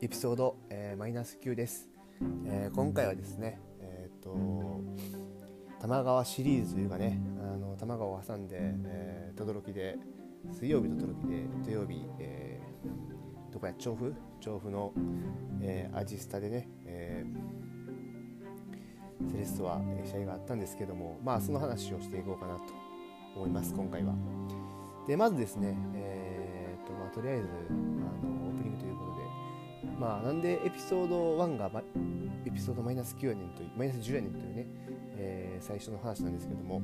エピソードマイナス9です。今回はですね、玉川シリーズというかね、玉川を挟んで、轟で水曜日と轟で土曜日、どこや調布の、アジスタでね、セレッソは試合があったんですけども、まあその話をしていこうかなと思います今回は。でまずですね、とりあえずオープニングということで、まあなんでエピソード1がエピソードマイナス9やねんとマイナス10やねんというね、最初の話なんですけども、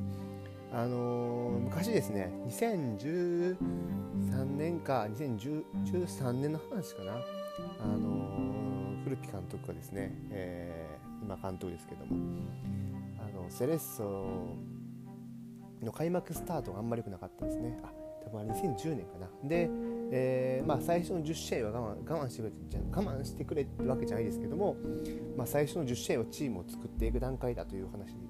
昔ですね2013年か2013年の話かな、古木監督がですね、今監督ですけども、セレッソの開幕スタートがあんまり良くなかったですね。多分2010年かな。で、最初の10試合は我慢してくれってわけじゃないですけども、最初の10試合はチームを作っていく段階だという話に、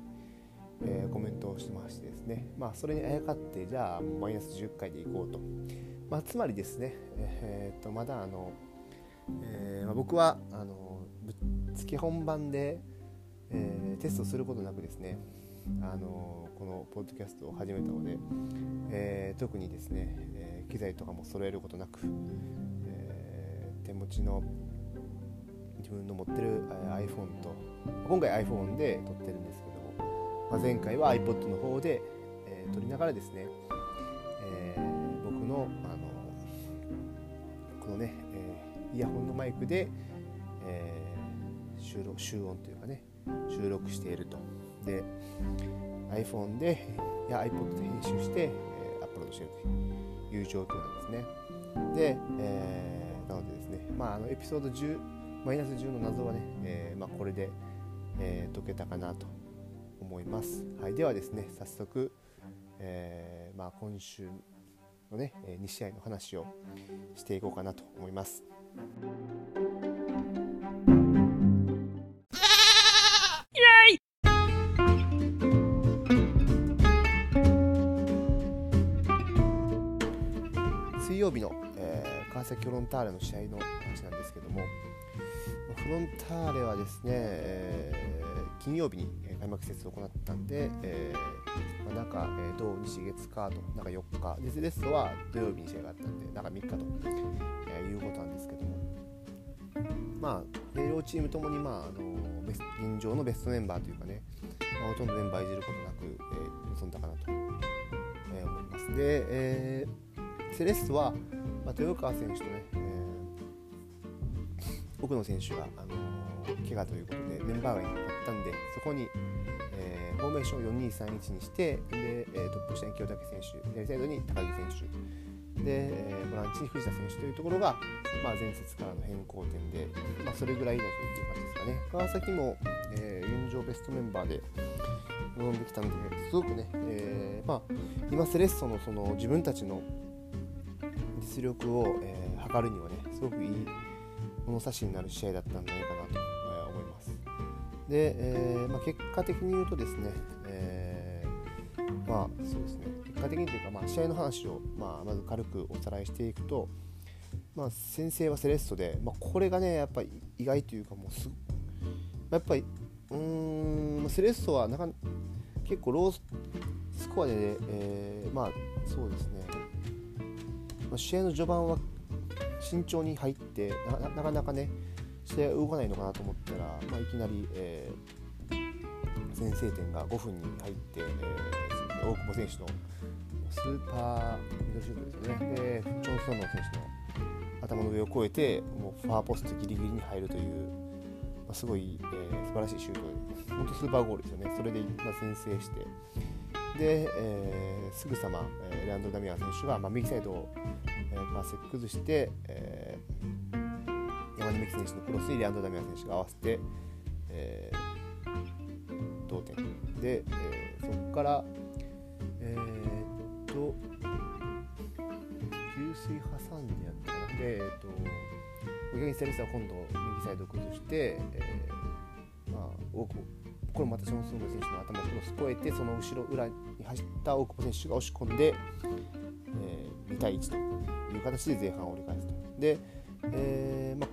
コメントをしてましてですね、それにあやかってじゃあマイナス10回でいこうと、つまりですね、まだ僕はぶっつけ本番で、テストすることなくですね、このポッドキャストを始めたので、特にですね、機材とかも揃えることなく、手持ちの自分の持ってる iPhone と、今回 iPhone で撮ってるんですけども、前回は iPod の方で、撮りながらですね、僕の、このね、イヤホンのマイクで、収音というかね、収録していると。で iPhone でや iPod で編集して、アップロードしているという状況なんですね。で、なのでですね、エピソード10マイナス10の謎はね、これで、解けたかなと思います。はい、ではですね早速、今週のね2試合の話をしていこうかなと思います。水曜日の、川崎フロンターレの試合の話なんですけども、フロンターレはですね、金曜日に開幕節を行ったんで、中土日月火と中4日で、セレッソは土曜日に試合があったんで中3日と、いうことなんですけども、両チームともに、現状のベストメンバーというかね、ほとんどメンバーいじることなく、臨んだかなと、思います。で、セレッソは、豊川選手とね、奥野選手が、怪我ということでメンバー外になったんで、そこに、フォーメーションを 4-2-3-1 にして、でトップ下に清武選手、左サイドに高木選手で、ボランチに藤田選手というところが、前節からの変更点で、それぐらいだという感じですかね。川崎も、現状ベストメンバーで臨んできたのですごくね、今セレッソのその自分たちの実力を、測るにはね、すごくいい物差しになる試合だったんじゃないかなと、思います。で、結果的に言うとですね、そうですね、結果的にというか、試合の話を、まず軽くおさらいしていくと、先制はセレッソで、これがねやっぱり意外というか、やっぱりセレッソは結構ロースコアで、そうですね、試合の序盤は慎重に入って なかなかね試合が動かないのかなと思ったら、いきなり、先制点が5分に入って、大久保選手のスーパーミドルシュートですよね。でチョン・ソンノン選手の頭の上を越えて、もうファーポストギリギリに入るという、すごい、素晴らしいシュートで、本当スーパーゴールですよね。それで、先制して、で、すぐさま、レアンドロ・ダミアン選手が、右サイドを、パス崩して、山根美希選手のクロスにレアンドロ・ダミアン選手が合わせて、同点で、そこから、給水挟んでやったかな。で、逆にセレッソは今度右サイドを崩して、これまたチョン・ソンノン選手の頭をクロス越えて、その後ろ裏に走った大久保選手が押し込んで、2-1 という形で前半を折り返すと。で、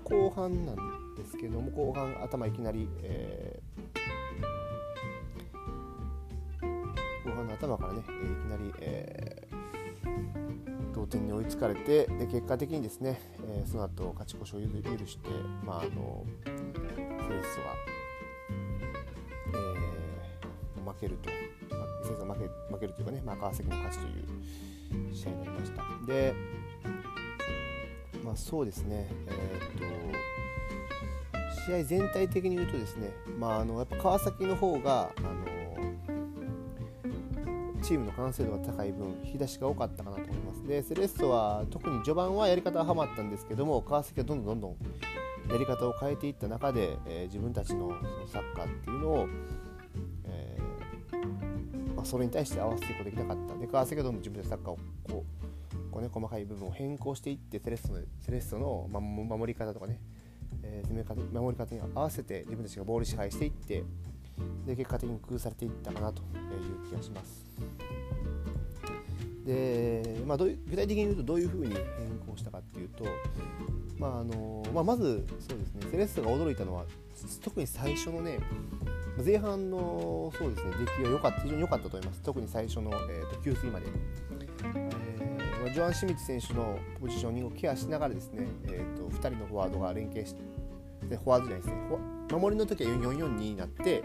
後半なんですけども、後半頭いきなり、後半の頭からね、いきなり、同点に追いつかれて、で結果的にですね、その後勝ち越しを許して、セレッソが、負けると、セレッソが負けるというかね、川崎の勝ちという試合になりました。で、そうですね、試合全体的に言うとですね、やっぱ川崎の方がチームの完成度が高い分引き出しが多かったかなと思います。でセレッソは特に序盤はやり方はハマったんですけども、川崎はどんどんやり方を変えていった中で、自分たちのサッカーっていうのを、それに対して合わせていくことができなかった。で川崎はどんどん自分たちのサッカーを細かい部分を変更していって、セレッソの守り方とかね、守り方に合わせて自分たちがボール支配していって、で結果的に工夫されていったかなという気がします。で、具体的に言うとどういうふうに変更したかっていうと、まずそうですね、セレッソが驚いたのは特に最初のね、前半のそうですね出来は非常に良かったと思います。特に最初の、給水までジョアン・シミッチ選手のポジショニングをケアしながらですね、2人のフォワードが連携して、守りの時は 4-4-4 になって、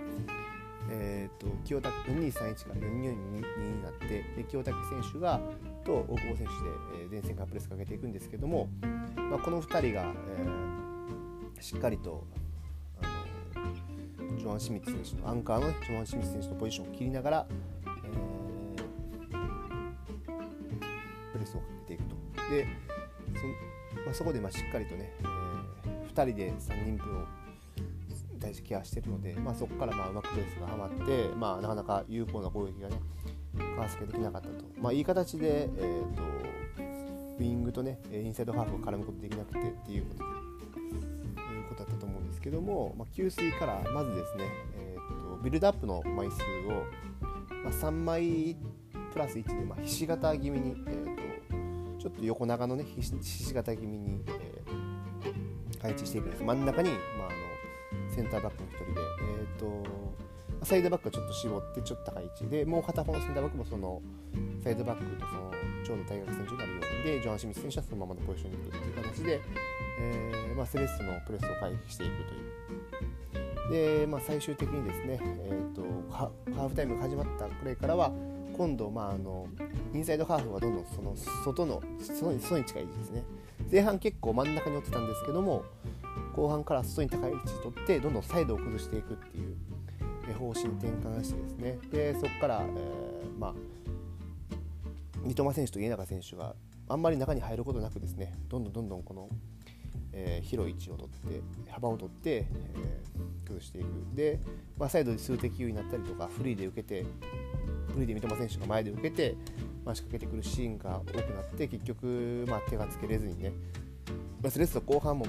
清武 4-2-3-1 から 4-2-4-2 になって、で清武選手がと大久保選手で前線からプレスかけていくんですけども、この2人が、しっかりとジョアン・シミッチ選手のアンカーのジョアン・シミッチ選手のポジションを切りながらをかけていくと。で、そこでしっかりとね、2人で3人分を大事ケアしているので、そこからうまくペースがはまって、なかなか有効な攻撃がね川崎できなかったと。いい形で、ウイングとねインサイドハーフが絡むことできなくてっていうことだったと思うんですけども、給水からまずですね、ビルドアップの枚数を、3枚プラス1で、ひし形気味に、ちょっと横長のねひし形気味に、配置していくんです。真ん中に、センターバックの1人で、サイドバックはちょっと絞ってちょっと高い位置で、もう片方のセンターバックもそのサイドバックとそのちょうど対角線上になるようにで、ジョアン・シミッチ選手はそのままのポジショニングという形で、セレッソのプレスを回避していくという。で、最終的にですね、ハーフタイムが始まったくらいからは今度、インサイドハーフはどんどんその外に近い位置ですね。前半結構真ん中に寄ってたんですけども、後半から外に高い位置を取ってどんどんサイドを崩していくっていう方針転換してですね、でそこから、三笘選手と家長選手があんまり中に入ることなくですね、どんどんこの、広い位置を取って幅を取って、崩していく。で、サイドで数的優位になったりとか、フリーで三笘選手が前で受けて、仕掛けてくるシーンが多くなって、結局、手がつけれずにね、セレッソ後半も、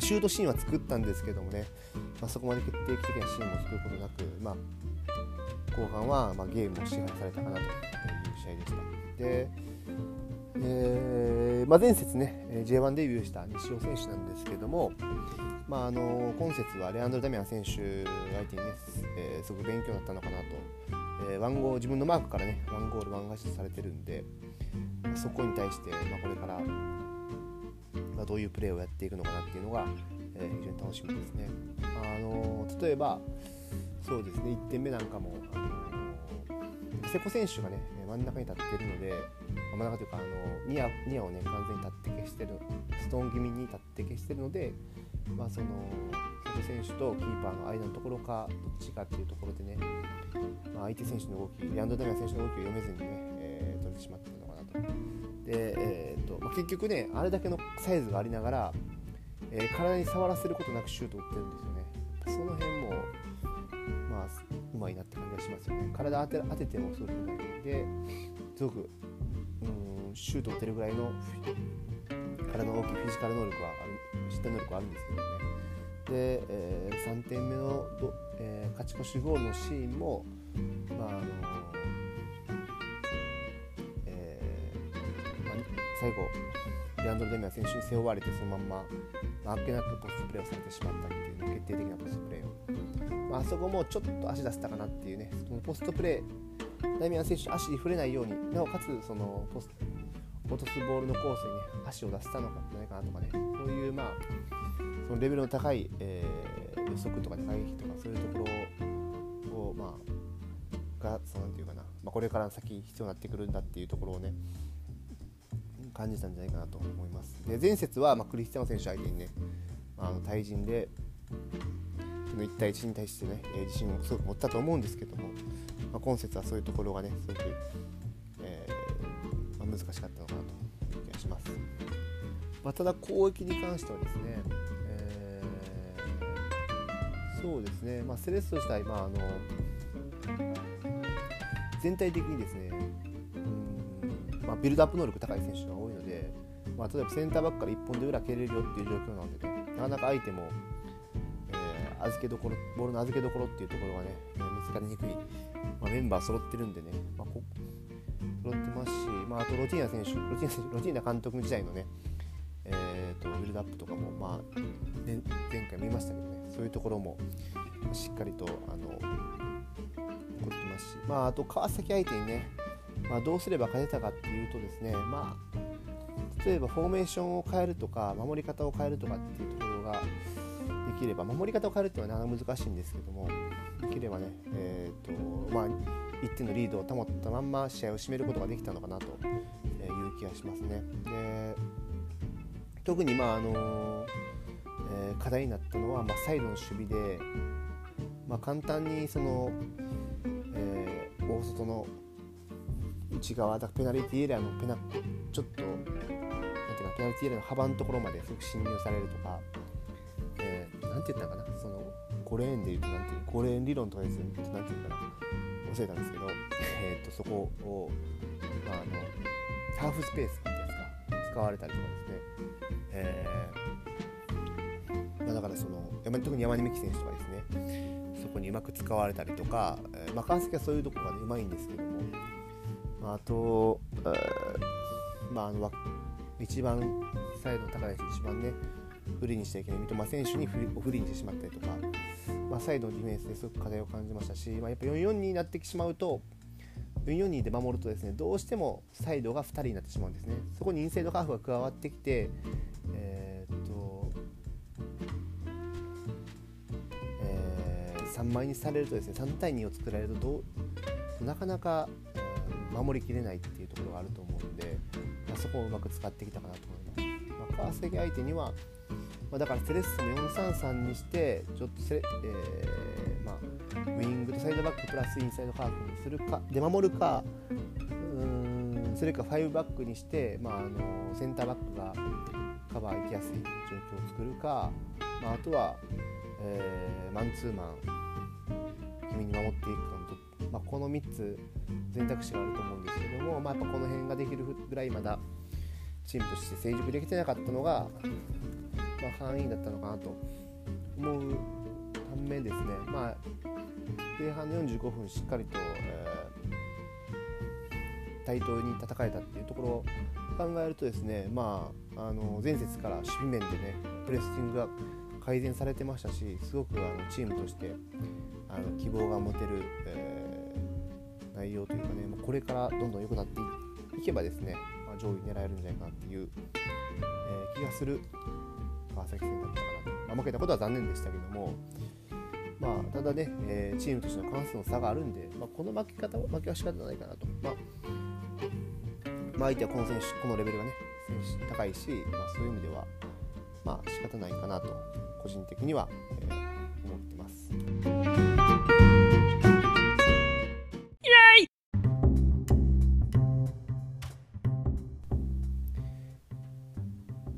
シュートシーンは作ったんですけどもね、そこまで決定的なシーンも作ることなく、後半は、ゲームを支配されたかなという試合でした。で、前節ね J1 デビューした西尾選手なんですけども、今節はレアンドロ・ダミアン選手相手にね、すごく勉強だったのかなと、自分のマークからね1ゴール1アシストされてるんで、そこに対して、これから、どういうプレーをやっていくのかなっていうのが、非常に楽しみですね。例えばそうですね、1点目なんかも、瀬古選手がね真ん中に立っているので、真ん中というかニアをね完全に立って消してる、ストーン気味に立って消してるので、その瀬古選手とキーパーの間のところかどっちかっていうところでね、相手選手の動き、レアンドロ・ダミアン選手の動きを読めずにね、取れてしまってるのかなと。で、結局ねあれだけのサイズがありながら、体に触らせることなくシュートを打ってるんですよね。その辺もうまいなって感じがしますよね。体当ててもすごくうまいですごくシュートを打てるぐらいの体の大きいフィジカル能力は身体能力はあるんですけどね。で、3点目の勝ち越しゴールのシーンも、最後レアンドロ・ダミアン選手に背負われてそのまんまあっけなくコスプレをされてしまったっていう決定的なコスプレを、あそこもちょっと足出せたかなっていうね、そのポストプレーダミアン選手足に触れないように、なおかつそのポスト落とすボールのコースに、ね、足を出せたのかじゃないかなとかね、そういうまあそのレベルの高い、予測とか打撃とかそういうところをまあがなんていうかな、まあ、これから先必要になってくるんだっていうところをね感じたんじゃないかなと思います。で前節はまあクリスティアーノ選手相手にね、対人で1対1に対してね自信をすごく持ったと思うんですけども、まあ、今節はそういうところがねすごく、難しかったのかなという気がします。まあ、ただ攻撃に関してはですね、そうですね、まあ、セレッソ自体、まあ、全体的にですね、まあ、ビルドアップ能力高い選手が多いので、まあ、例えばセンターバックから1本で裏蹴れるよっていう状況なので、ね、なかなか相手も、ボールの預けどころっていうところがね見つかりにくい、まあ、メンバー揃ってるんでね、まあ、揃ってますし、まあ、あとロティーナ監督時代のねビルドアップとかも、まあね、前回見ましたけどね、そういうところもしっかりと起こってますし、まあ、あと川崎相手にね、まあ、どうすれば勝てたかっていうとですね、まあ、例えばフォーメーションを変えるとか守り方を変えるとかっていうところができれば、守り方を変えるっていうのは難しいんですけども、できればね、まあ、1点のリードを保ったまんま試合を締めることができたのかなという気がしますね。で特に、まあ課題になったのは、まあ、サイドの守備で、まあ、簡単にその、大外の内側だペナルティーエリアのちょっとなんていうかペナルティーエリアの幅のところまですごく侵入されるとか、なんて言ったのかな、その5レーンでいうと5レーン理論とかですよね、なんていうかな忘れたんですけど、そこを、まあ、ハーフスペースみたいなやつが使われたりとかですね。まあ、だからその特に山根美樹選手とかですね、そこにうまく使われたりとか、まあ、川崎はそういうところが、ね、うまいんですけども、まあ、あと、まあ、一番サイドの高い選手一番ねフリーにしちゃいけない三笘選手にフリーにしてしまったりとか、まあ、サイドのディフェンスですごく課題を感じましたし、まあ、やっぱ 4-4-2 になってしまうと4-4-2 で守るとですね、どうしてもサイドが2人になってしまうんですね。そこにインサイドハーフが加わってきて、3枚にされるとですね、3対2を作られるとなかなか、守りきれないっていうところがあると思うので、まあ、そこをうまく使ってきたかなと思います。まあ、川崎相手には、まあ、だからセレッソも 4-3-3 にしてちょっとまあ、ウイングとサイドバックプラスインサイドハーフにするかで守るか、それか5バックにして、まあ、センターバックがカバー行きやすい状況を作るか、まあ、あとは、マンツーマン君に守っていくかのと、まあ、この3つ選択肢があると思うんですけども、まあ、やっぱこの辺ができるぐらいまだチームとして成熟できてなかったのが、まあ、範囲だったのかなと思う反面ですね、まあ、前半の45分しっかりと、対等に戦えたっていうところを考えるとですね、まあ、前節から守備面でねプレッシングが改善されてましたし、すごくチームとして希望が持てる、内容というかね、これからどんどん良くなっていけばですね、まあ、上位狙えるんじゃないかなっていう、気がする川崎戦だったかなと、負けたことは残念でしたけども、まあ、ただね、チームとしての関数の差があるんで、まあ、この負けは仕方ないかなと、まあ、相手はこのレベルがね高いし、まあ、そういう意味では、まあ、仕方ないかなと個人的には、思ってます。イエ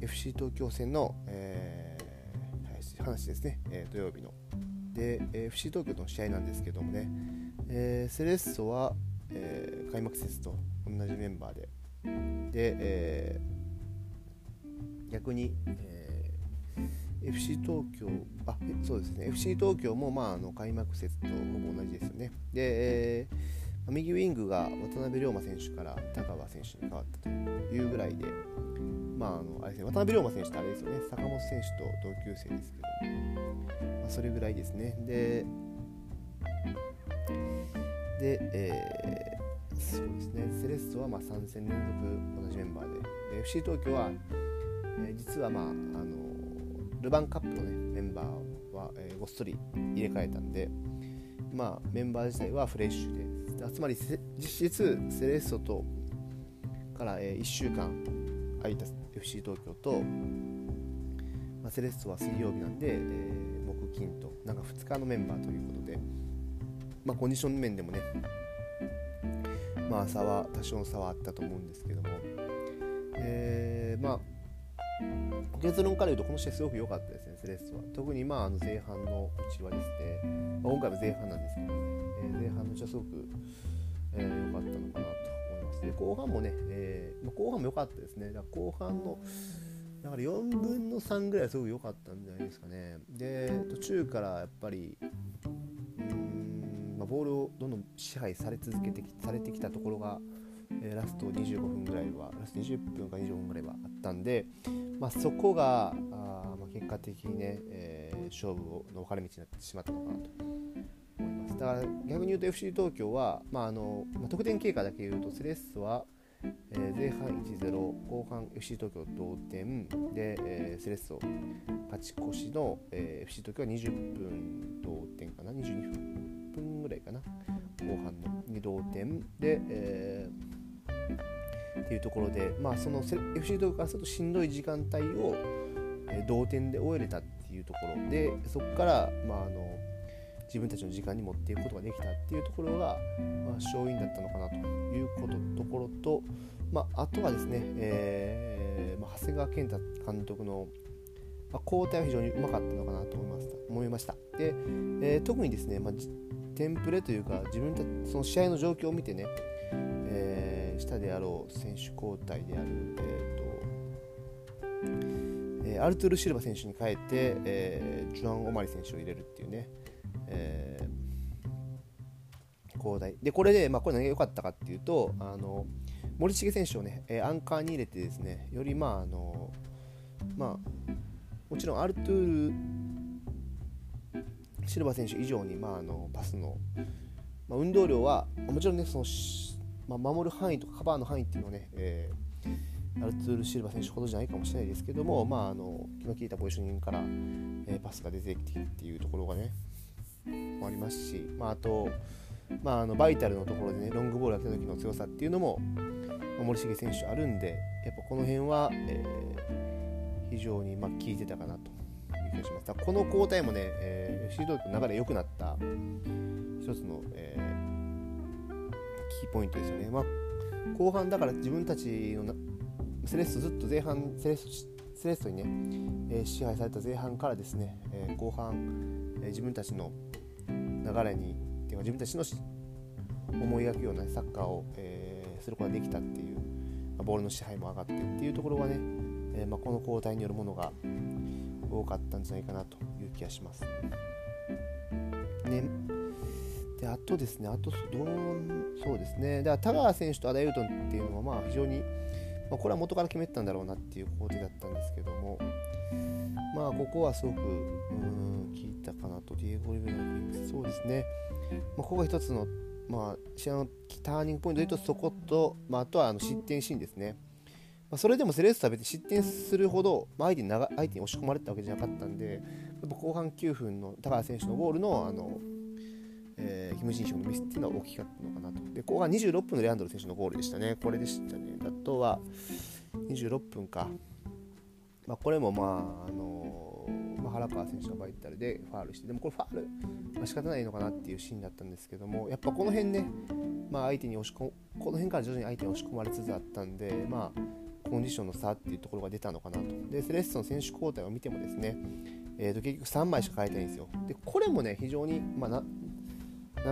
イ。FC 東京戦の、話ですね、土曜日ので、FC 東京との試合なんですけどもね、セレッソは、開幕節と同じメンバーで、逆に、FC 東京も、まあ、開幕節とほぼ同じですよね。で、右ウイングが渡辺龍馬選手から田川選手に変わったというぐらいで、あれですね、渡辺龍馬選手とあれですよね、坂本選手と同級生ですけど、それぐらいですね。そうですね、セレッソは3戦連続同じメンバー で FC 東京は、実はルヴァンカップの、メンバーは、ごっそり入れ替えたんで、メンバー自体はフレッシュで、つまり実質セレッソとから、1週間空いた FC 東京と、セレッソは水曜日なんで、木金と中2日のメンバーということで、コンディション面でもね、差は多少の差はあったと思うんですけども、結論から言うとこの試合すごく良かったですね、セレッソは。特に前半のうちはですね、今回も前半なんですけど、前半のうちはすごく良かったのかなと思います。で、後半もね、後半も良かったですね。だから後半のだから4分の3ぐらいはすごく良かったんじゃないですかね。で、途中からやっぱりボールをどんどん支配されてきたところが、ラスト25分ぐらいは、ラスト20分か25分ぐらいはあったんで、そこが結果的にね、勝負の分かれ道になってしまったのかなと思います。だから逆に言うと FC 東京は、得点経過だけ言うとセレッソは、前半 1-0、後半 FC 東京同点で、セレッソ勝ち越しの、FC 東京は20分同点かな、22分ぐらいかな、後半の2同点で、っていうところで、その FC 東京からするとしんどい時間帯を、同点で終えれたっていうところで、そこから、自分たちの時間に持っていくことができたっていうところが、勝因だったのかなというところと、あとはですね、長谷川健太監督の交代は非常にうまかったのかなと思いました。で、特にですね、テンプレというか自分たちその試合の状況を見てね、したであろう選手交代である、アルトゥール・シルバ選手に変えて、ジュアン・オマリ選手を入れるっていうね、交代で、これで、これ何が良かったかっていうと、森重選手をねアンカーに入れてですね、よりもちろんアルトゥールシルバ選手以上に、パスの、運動量はもちろんね、その、守る範囲とかカバーの範囲っていうのはね、アルトゥール・シルバ選手ほどじゃないかもしれないですけども、気の利いたポジショニングから、パスが出てきてっていうところがねありますし、あと、バイタルのところでねロングボールが来た時の強さっていうのも、森重選手あるんで、やっぱこの辺は、非常に、効いてたかなと。この交代もね、FC 東京の流れ良くなった一つの、キーポイントですよね。後半だから自分たちのセレッソずっと前半セレッソにね、支配された前半からですね、後半、自分たちの流れにっていうか自分たちの思い描くようなサッカーを、することができたっていう、ボールの支配も上がってっていうところはね、この交代によるものが多かったんじゃないかなという気がしますね。で、あとですね、そうですね、だから田川選手とアダイウトンっていうのは、非常に、これは元から決めてたんだろうなっていう工程だったんですけども、ここはすごく効いたかなと。ディエゴ・リベロのそうですね、ここが一つの、試合のターニングポイントで言うとそこと、あとは失点シーンですね。それでもセレッソは別に失点するほど、相手に押し込まれたわけじゃなかったんで、後半9分の高橋選手のゴールの、キム・ジンヒョンのミスっていうのは大きかったのかなと。で、後半26分のレアンドロ選手のゴールでしたね。これでしたね。あとは26分か、これも原川選手がバイタルでファールして、でもこれファール、仕方ないのかなっていうシーンだったんですけども、やっぱこの辺ね、この辺から徐々に相手に押し込まれつつあったんで、コンディションの差っていうところが出たのかなと。で、セレッソの選手交代を見てもですね、結局3枚しか変えてないんですよ。で、これもね非常に、なん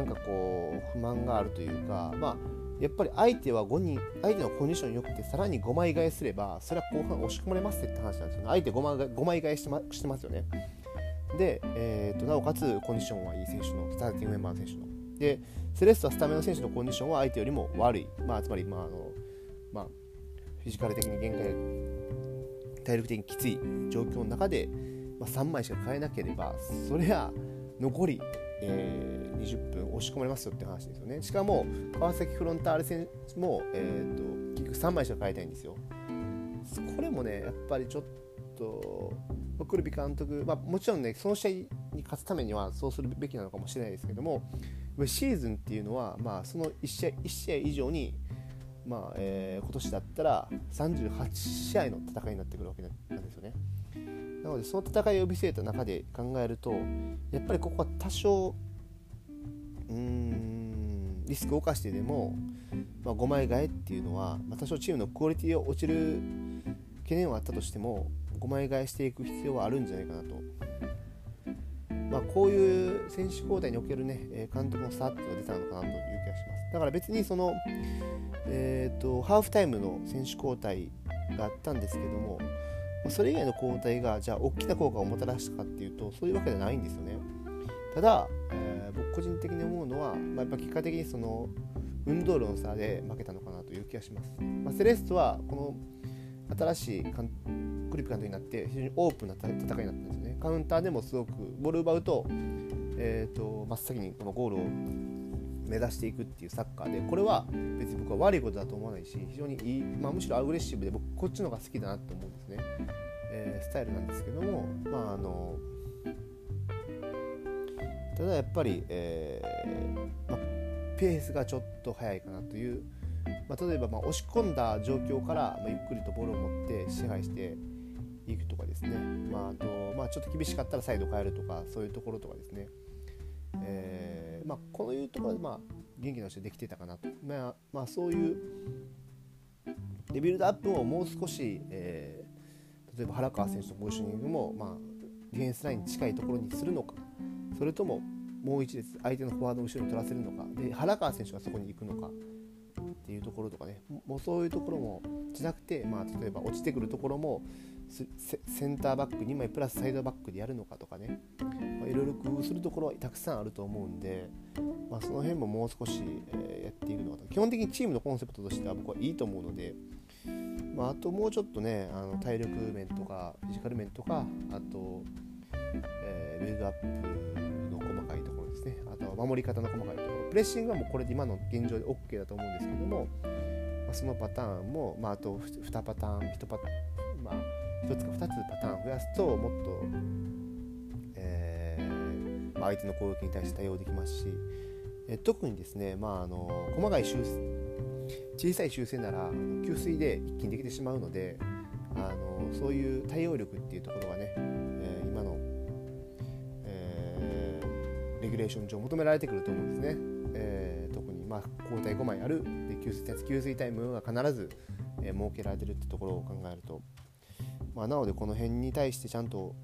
かこう不満があるというか、やっぱり相手のコンディション良くてさらに5枚替えすれば、それは後半押し込まれますって話なんですよね。相手5枚替えしてますよね。で、なおかつコンディションはいい選手のスターティングメンバーの選手ので、セレッソはスタメンの選手のコンディションは相手よりも悪い、つまりフィジカル的に限界体力的にきつい状況の中で、3枚しか買えなければ、それは残り、20分押し込まれますよって話ですよね。しかも川崎フロンターレ戦も、結局3枚しか買えないんですよ。これもね、やっぱりちょっとクルビ監督、もちろんね、その試合に勝つためにはそうするべきなのかもしれないですけども、シーズンっていうのは、その1試合以上に、今年だったら38試合の戦いになってくるわけなんですよね。なので、その戦いを見据えた中で考えると、やっぱりここは多少リスクを冒してでも、5枚替えっていうのは、多少チームのクオリティが落ちる懸念はあったとしても、5枚替えしていく必要はあるんじゃないかなと。こういう選手交代におけるね、監督の差っていうのが出たのかなという気がします。だから別にその、ハーフタイムの選手交代があったんですけども、それ以外の交代がじゃあ大きな効果をもたらしたかっていうと、そういうわけじゃないんですよね。ただ、僕個人的に思うのは、やっぱ結果的にその運動量の差で負けたのかなという気がします。セレッソはこの新しいクリップ監督になって非常にオープンな戦いになったんですよね。カウンターでもすごくボールを奪うと、真っ先にこのゴールを目指していくっていうサッカーで、これは別に僕は悪いことだと思わないし、非常にいい、むしろアグレッシブで僕こっちの方が好きだなと思うんですね、スタイルなんですけども、ただやっぱり、ペースがちょっと早いかなという、例えば押し込んだ状況から、ゆっくりとボールを持って支配していくとかですね、ちょっと厳しかったらサイド変えるとか、そういうところとかですね、こういうところで元気な人できてたかなと、そういうレベルアップをもう少し、例えば原川選手のポジショニングも、ディフェンスラインに近いところにするのか、それとももう一列相手のフォワードを後ろに取らせるのかで、原川選手がそこに行くのかっていうところとかね、もうそういうところもじゃなくて、例えば落ちてくるところもセンターバック2枚プラスサイドバックでやるのかとかね、いろいろ工夫するところはたくさんあると思うんで、その辺ももう少し、やっていくのかと。基本的にチームのコンセプトとしては僕はいいと思うので、あともうちょっとね、体力面とかフィジカル面とか、あと、ビルドアップの細かいところですね、あとは守り方の細かいところ、プレッシングはもうこれで今の現状で OK だと思うんですけども、そのパターンも、あと2パターン1パターン、1つか2つパターン増やすともっと、相手の攻撃に対して対応できますし、特にですね、細かい小さい修正なら給水で一気にできてしまうので、そういう対応力っていうところがね、今の、レギュレーション上求められてくると思うんですね、特に、交代5枚あるで給水タイムが必ず、設けられてるってところを考えると、なのでこの辺に対してちゃんと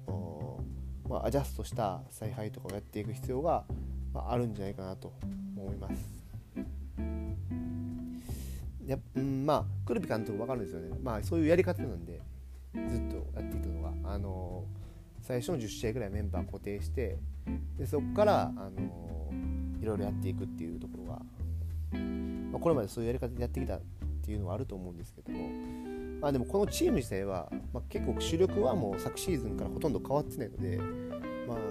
アジャストした采配とかをやっていく必要があるんじゃないかなと思います。クルビ監督分かるんですよね、そういうやり方なんでずっとやっていたのが、最初の10試合ぐらいメンバー固定して、でそこから、いろいろやっていくっていうところが、これまでそういうやり方でやってきたっていうのはあると思うんですけども、でもこのチーム自体は、結構主力はもう昨シーズンからほとんど変わってないので、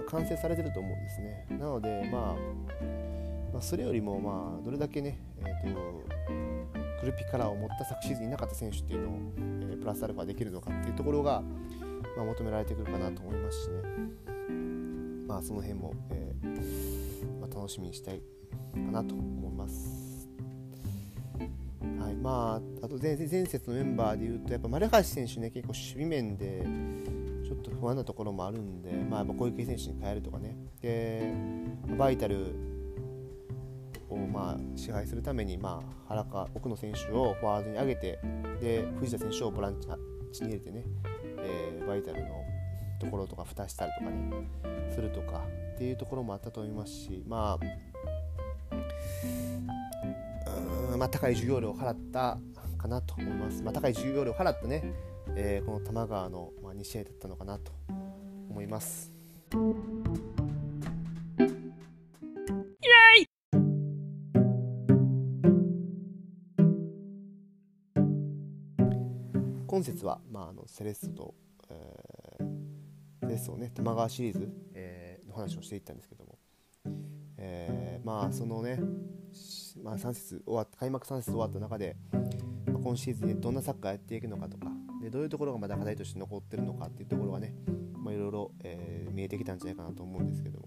完成されてると思うんですね。なので、それよりも、どれだけね、クルピカラーを持った昨シーズンいなかった選手っていうのを、プラスアルファできるのかっていうところが、求められてくるかなと思いますしね、その辺も、楽しみにしたいかなと思います。あと前節のメンバーでいうと、やっぱ丸橋選手ね、結構守備面でちょっと不安なところもあるんで、やっぱ小池選手に変えるとかね、でバイタルを支配するために、奥野選手をフォワードに上げて、で藤田選手をボランチに入れてね、バイタルのところとか蓋したりとかねするとかっていうところもあったと思いますし、高い授業料を払ったかなと思います。高い授業料を払ってね、この多摩川の2試合だったのかなと思います。イエイ！今今節は、セレッソと、セレッソをね玉川シリーズ、の話をしていったんですけども、そのね、3節終わった開幕3節終わった中で、今シーズンでどんなサッカーやっていくのかとかで、どういうところがまだ課題として残ってるのかっていうところがね、いろいろ見えてきたんじゃないかなと思うんですけど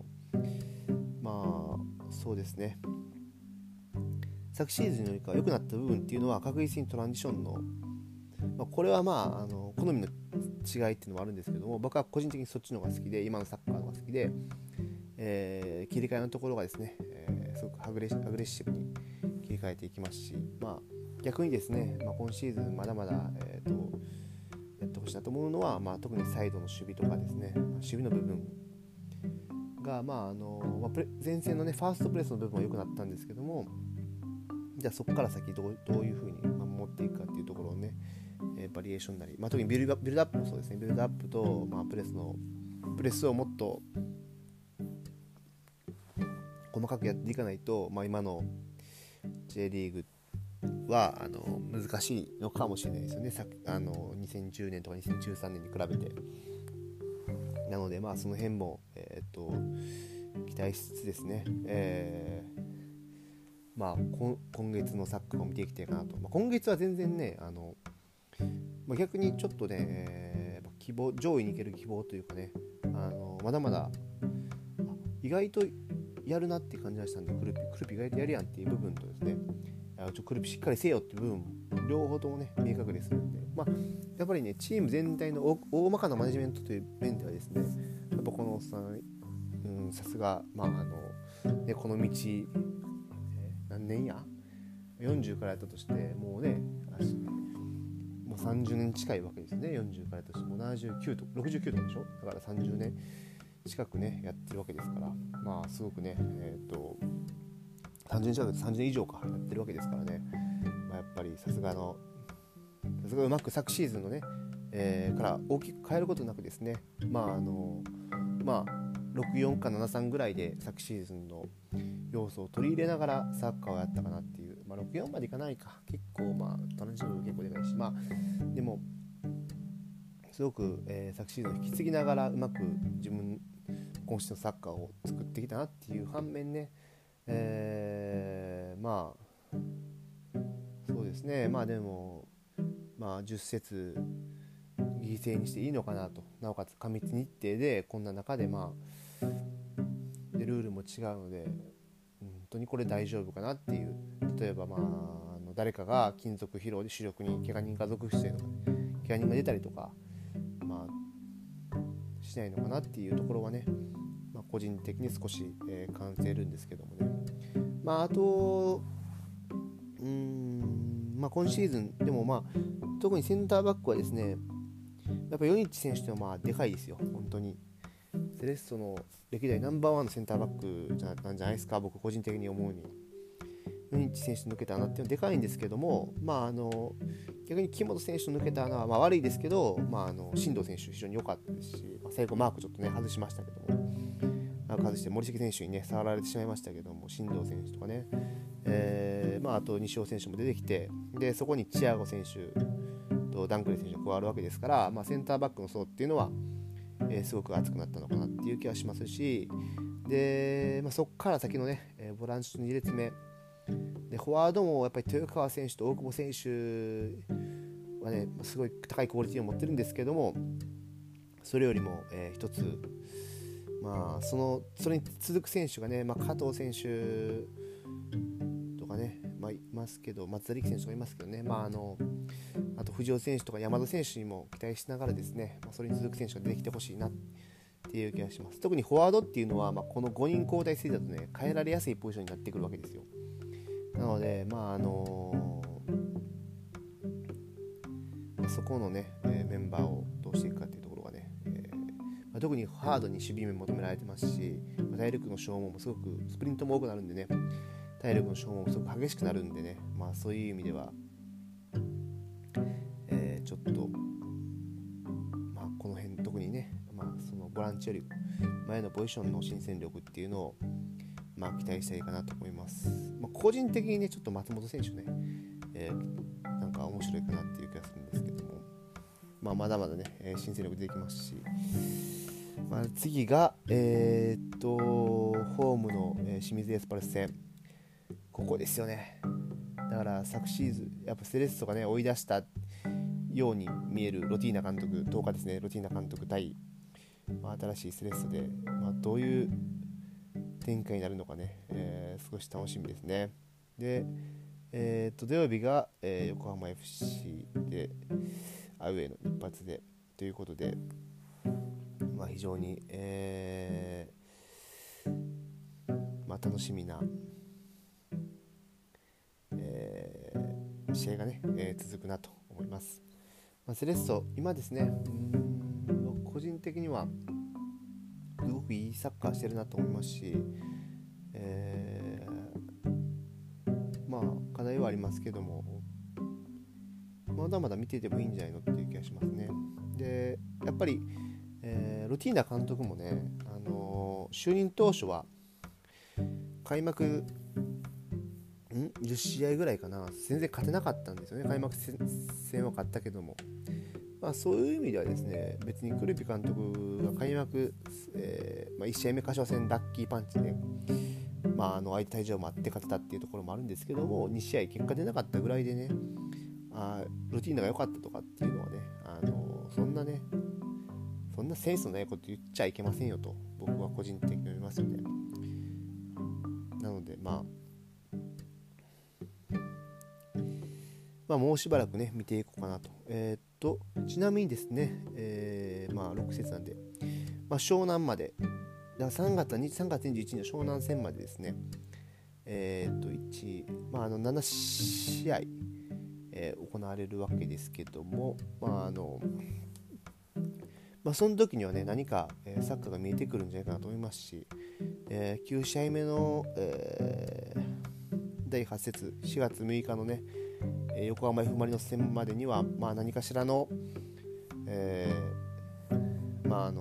も、そうですね、昨シーズンよりか良くなった部分っていうのは確実にトランジションの、これは好みの違いっていうのもあるんですけども、僕は個人的にそっちの方が好きで、今のサッカーの方が好きで、切り替えのところがですね、すごくアグレッシブに切り替えていきますし、逆にですね、今シーズンまだまだ、やってほしいなと思うのは、特にサイドの守備とかですね、守備の部分が、前線のねファーストプレスの部分は良くなったんですけども、じゃあそこから先どういう風に守っていくかっていうところをね、バリエーションなり、特にビルドアップもそうですね、ビルドアップと、プレスをもっと細かくやっていかないと、今の J リーグは難しいのかもしれないですよね、2010年とか2013年に比べて。なので、その辺も、期待しつつですね、今月のサッカーを見ていきたいかなと。今月は全然ね、逆にちょっとね、希望上位に行ける希望というかね、まだまだ意外とやるなって感じがしたんで、クルピ意外とやるやんっていう部分とですね、クルピしっかりせよっていう部分両方ともね明確でするんで、やっぱりねチーム全体の 大まかなマネジメントという面ではですね、やっぱこのおっさん、さすが、この道、何年や40からやったとしてもうね、もう30年近いわけですね。40からやったとしてもう79と69とかでしょ、だから30年近くねやってるわけですから、すごくね、30年以上かやってるわけですからね、やっぱりさすがうまく昨シーズンのね、から大きく変えることなくですね、6-4か 7-3 ぐらいで昨シーズンの要素を取り入れながらサッカーをやったかなっていう、6-4 までいかないか、結構楽しみも結構でかいし、でもすごく、昨シーズン引き継ぎながらうまく自分今週のサッカーを作ってきたなっていう反面ね、そうですね、でも、10節犠牲にしていいのかなと、なおかつ過密日程でこんな中で、でルールも違うので本当にこれ大丈夫かなっていう、例えば、誰かが金属疲労で主力に怪我人家族してとか、怪我人が出たりとか、しないのかなっていうところはね、個人的に少し、感じるんですけどもね、あと今シーズンでも、特にセンターバックはですね、やっぱヨニッチ選手ってでかいですよ。本当にセレッソの歴代ナンバーワンのセンターバックなんじゃないですか、僕個人的に思うに。ヨニッチ選手抜けた穴っていうのはでかいんですけども、逆に木本選手の抜けた穴は悪いですけど、進藤選手非常に良かったですし、最後マークちょっとね外しましたけども、外して森重選手にね触られてしまいましたけども、進藤選手とかね、あと西尾選手も出てきて、でそこにチアゴ選手とダンクレ選手が加わるわけですから、センターバックの層っていうのは、すごく厚くなったのかなっていう気はしますし、で、そこから先のねボランチの2列目でフォワードもやっぱり豊川選手と大久保選手はねすごい高いクオリティを持ってるんですけども、それよりも、一つそれに続く選手がね、加藤選手とかね、いますけど、松田力選手もいますけどね、あと藤尾選手とか山田選手にも期待しながらですね、それに続く選手が出てきてほしいなっていう気がします。特にフォワードっていうのは、この5人交代制だとね変えられやすいポジションになってくるわけですよ。なので、そこのね、メンバーをどうしていくかっていうところがね、特にハードに守備面求められてますし、体力の消耗もすごく、スプリントも多くなるんでね、体力の消耗もすごく激しくなるんでね、そういう意味では、ちょっと、この辺特にね、そのボランチより前のポジションの新戦力っていうのを、期待したいかなと思います。個人的にねちょっと松本選手ね、面白いかなっていう気がするんですけども、まあ、まだまだね、新戦力出てきますし、まあ、次が、ホームの、清水エスパルス戦、ここですよね。だから昨シーズンやっぱセレッソがね追い出したように見えるロティーナ監督、10日ですね、ロティーナ監督対、まあ、新しいセレッソで、まあ、どういう展開になるのかね、少し楽しみですね。で、土曜日が、横浜 FC でアウェイの一発でということで、まあ、非常に、まあ、楽しみな、試合がね、続くなと思います。まあ、セレッソ今ですね、個人的にはすごくいいサッカーしてるなと思いますし、まあ課題はありますけども、まだまだ見ていてもいいんじゃないのっていう気がしますね。でやっぱり、ロティーナ監督もね、就任当初は開幕10試合ぐらいかな、全然勝てなかったんですよね。開幕戦は勝ったけども、まあ、そういう意味ではですね、別にクルピ監督が開幕、まあ、1試合目柏戦ラッキーパンチで、まあ、相手退場もあって勝てたっていうところもあるんですけども、2試合結果出なかったぐらいでね、ロティーナが良かったとかっていうのはね、そんなセンスのないこと言っちゃいけませんよと僕は個人的に思いますよね。なのでまあもうしばらくね見ていこうかなと。ちなみにですね、まあ6節なんで、まあ、湘南までだから3月21日の湘南戦までですね、まあ、7試合、行われるわけですけども、まあまあ、その時にはね何か、サッカーが見えてくるんじゃないかなと思いますし、9試合目の、第8節4月6日のね横浜 F ・マリノス戦までには、まあ、何かしらの、まあ、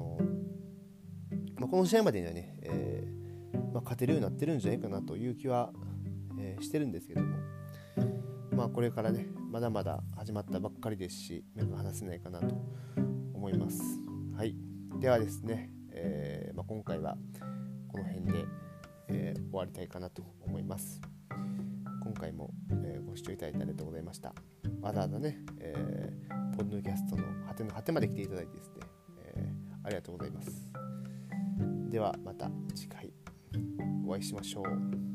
この試合までにはね、まあ、勝てるようになってるんじゃないかなという気は、してるんですけども、まあ、これからねまだまだ始まったばっかりですし目が離せないかなと思います。はい、ではですね、まあ、今回はこの辺で、終わりたいかなと思います。今回も、ご視聴いただいてありがとうございました。わざわざね、ポッドキャストの果ての果てまで来ていただいてですね、ありがとうございます。ではまた次回お会いしましょう。